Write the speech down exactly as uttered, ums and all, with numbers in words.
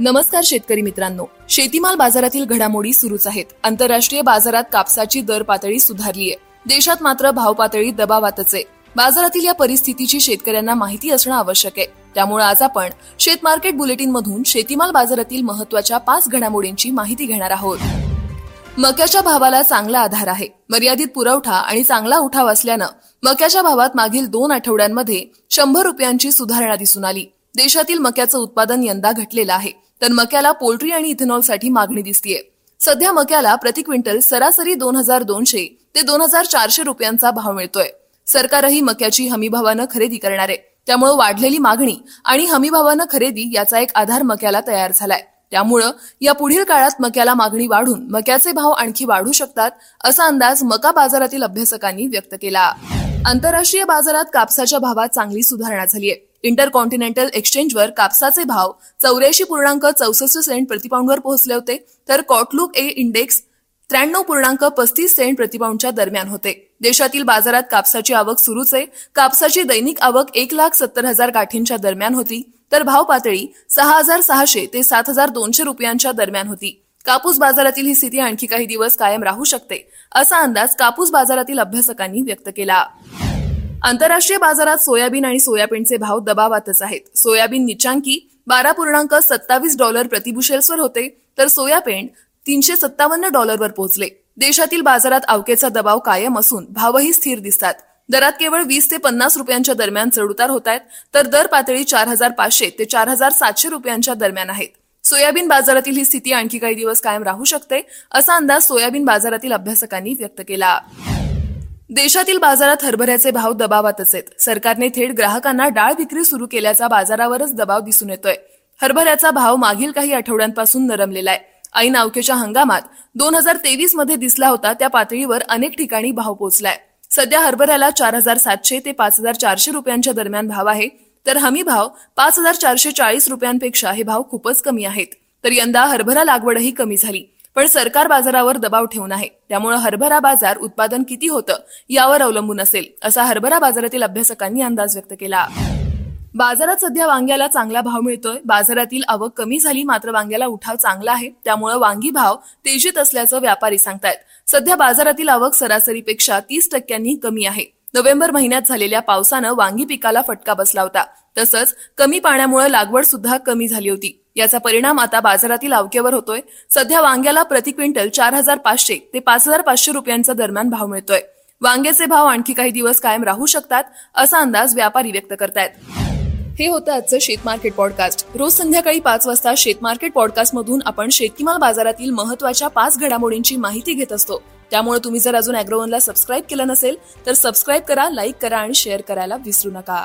नमस्कार शेतकरी मित्रांनो, शेतीमाल बाजारातील घडामोडी सुरूच आहेत. आंतरराष्ट्रीय बाजारात कापसाची दर पातळी सुधारली आहे. देशात मात्र भाव पातळी दबावातच आहे. बाजारातील या परिस्थितीची शेतकऱ्यांना माहिती असणं आवश्यक आहे. त्यामुळे आज आपण शेत मार्केट बुलेटिन मधून शेतीमाल बाजारातील महत्वाच्या पाच घडामोडींची माहिती घेणार आहोत. मक्याच्या भावाला चांगला आधार आहे. मर्यादित पुरवठा आणि चांगला उठाव असल्यानं मक्याच्या भावात मागील दोन आठवड्यांमध्ये शंभर रुपयांची सुधारणा दिसून आली. देशातील मक्याचं उत्पादन यंदा घटलेलं आहे, तर मक्याला पोल्ट्री आणि इथेनॉलसाठी मागणी दिसतीये. सध्या मक्याला प्रति क्विंटल सरासरी दोन हजार दोनशे ते दोन हजार चारशे रुपयांचा भाव मिळतोय. सरकारही मक्याची हमीभावानं खरेदी करणार आहे. त्यामुळे वाढलेली मागणी आणि हमीभावानं खरेदी याचा एक आधार मक्याला तयार झालाय. त्यामुळं या पुढील काळात मक्याला मागणी वाढून मक्याचे भाव आणखी वाढू शकतात, असा अंदाज मका बाजारातील अभ्यासकांनी व्यक्त केला. आंतरराष्ट्रीय बाजारात कापसाच्या भावात चांगली सुधारणा झालीय. इंटरकॉन्टिनेंटल एक्सचेंजवर कापसाचे भाव चौऱ्याऐंशी पूर्णांक चौसष्ट सेंट प्रतिपाऊंडवर पोहोचले होते, तर कॉटलुक ए इंडेक्स त्र्याण्णव पूर्णांक पस्तीस सेंट प्रतिपाऊंडच्या दरम्यान होते. देशातील बाजारात कापसाची आवक सुरूच आहे. कापसाची दैनिक आवक एक लाख सत्तर हजार गाठींच्या दरम्यान होती, तर भाव पातळी सहा हजार सहाशे ते सात हजार दोनशे रुपयांच्या दरम्यान होती. कापूस बाजारातील ही स्थिती आणखी काही दिवस कायम राहू शकते, असा अंदाज कापूस बाजारातील अभ्यासकांनी व्यक्त केला. आंतरराष्ट्रीय बाजारात सोयाबीन आणि सोयाबीनचे भाव दबावातच आहेत. सोयाबीन निचांकी बारा पूर्णांक सत्तावीस डॉलर प्रतिबुशेल्सवर होते, तर सोयाबीन तीनशे सत्तावन्न डॉलरवर पोहोचले. देशातील बाजारात आवकेचा दबाव कायम असून भावही स्थिर दिसतात. दरात केवळ वीस ते पन्नास रुपयांच्या दरम्यान चढउतार होत आहेत, तर दर पातळी चार हजार पाचशे ते चार हजार सातशे रुपयांच्या दरम्यान आहेत. सोयाबीन बाजारातील ही स्थिती आणखी काही दिवस कायम राहू शकते, असा अंदाज सोयाबीन बाजारातील अभ्यासकांनी व्यक्त केला. देशातील बाजारात हरभऱ्याचे भाव दबावातच आहेत. सरकारने थेट ग्राहकांना डाळ विक्री सुरू केल्याचा बाजारावरच दबाव दिसून येतोय. हरभऱ्याचा भाव मागील काही आठवड्यांपासून नरमलेला आहे. ऐन अवकेच्या हंगामात दोन हजार तेवीस मध्ये दिसला होता त्या पातळीवर अनेक ठिकाणी भाव पोहोचलाय. सध्या हरभऱ्याला चार हजार सातशे ते पाच हजार चारशे रुपयांच्या दरम्यान भाव आहे, तर हमी भाव पाच हजार चारशे चाळीस रुपयांपेक्षा हे भाव खूपच कमी आहेत. तर यंदा हरभरा लागवडही कमी झाली, पण सरकार बाजारावर दबाव ठेवून आहे. त्यामुळे हरभरा बाजार उत्पादन किती होतं यावर अवलंबून असेल, असा हरभरा बाजारातील अभ्यासकांनी अंदाज व्यक्त केला. बाजारात सध्या वांग्याला चांगला भाव मिळतोय. बाजारातील आवक कमी झाली, मात्र वांग्याला उठाव चांगला आहे. त्यामुळे वांगी भाव तेजीत असल्याचं व्यापारी सांगतायत. सध्या बाजारातील आवक सरासरीपेक्षा तीस टक्क्यांनी कमी आहे. नोव्हेंबर महिन्यात झालेल्या पावसानं वांगी पिकाला फटका बसला होता. तसंच कमी पाण्यामुळे लागवड सुद्धा कमी झाली होती. याचा परिणाम आता बाजारातील आवकेवर होतोय. सध्या वांग्याला प्रति क्विंटल चार हजार पाचशे ते पाच हजार पाचशे रुपयांचा दरम्यान भाव मिळतोय. वांग्याचे भाव आणखी काही दिवस कायम राहू शकतात, असा अंदाज व्यापारी व्यक्त करतायत. हे होतं आजचं शेत मार्केट पॉडकास्ट. रोज संध्याकाळी पाच वाजता शेत मार्केट पॉडकास्ट मधून आपण शेतमाल बाजारातील महत्वाच्या पाच घडामोडींची माहिती घेत असतो. त्यामुळे तुम्ही जर अजून अॅग्रोवनला सबस्क्राईब केलं नसेल तर सबस्क्राईब करा, लाईक करा आणि शेअर करायला विसरू नका.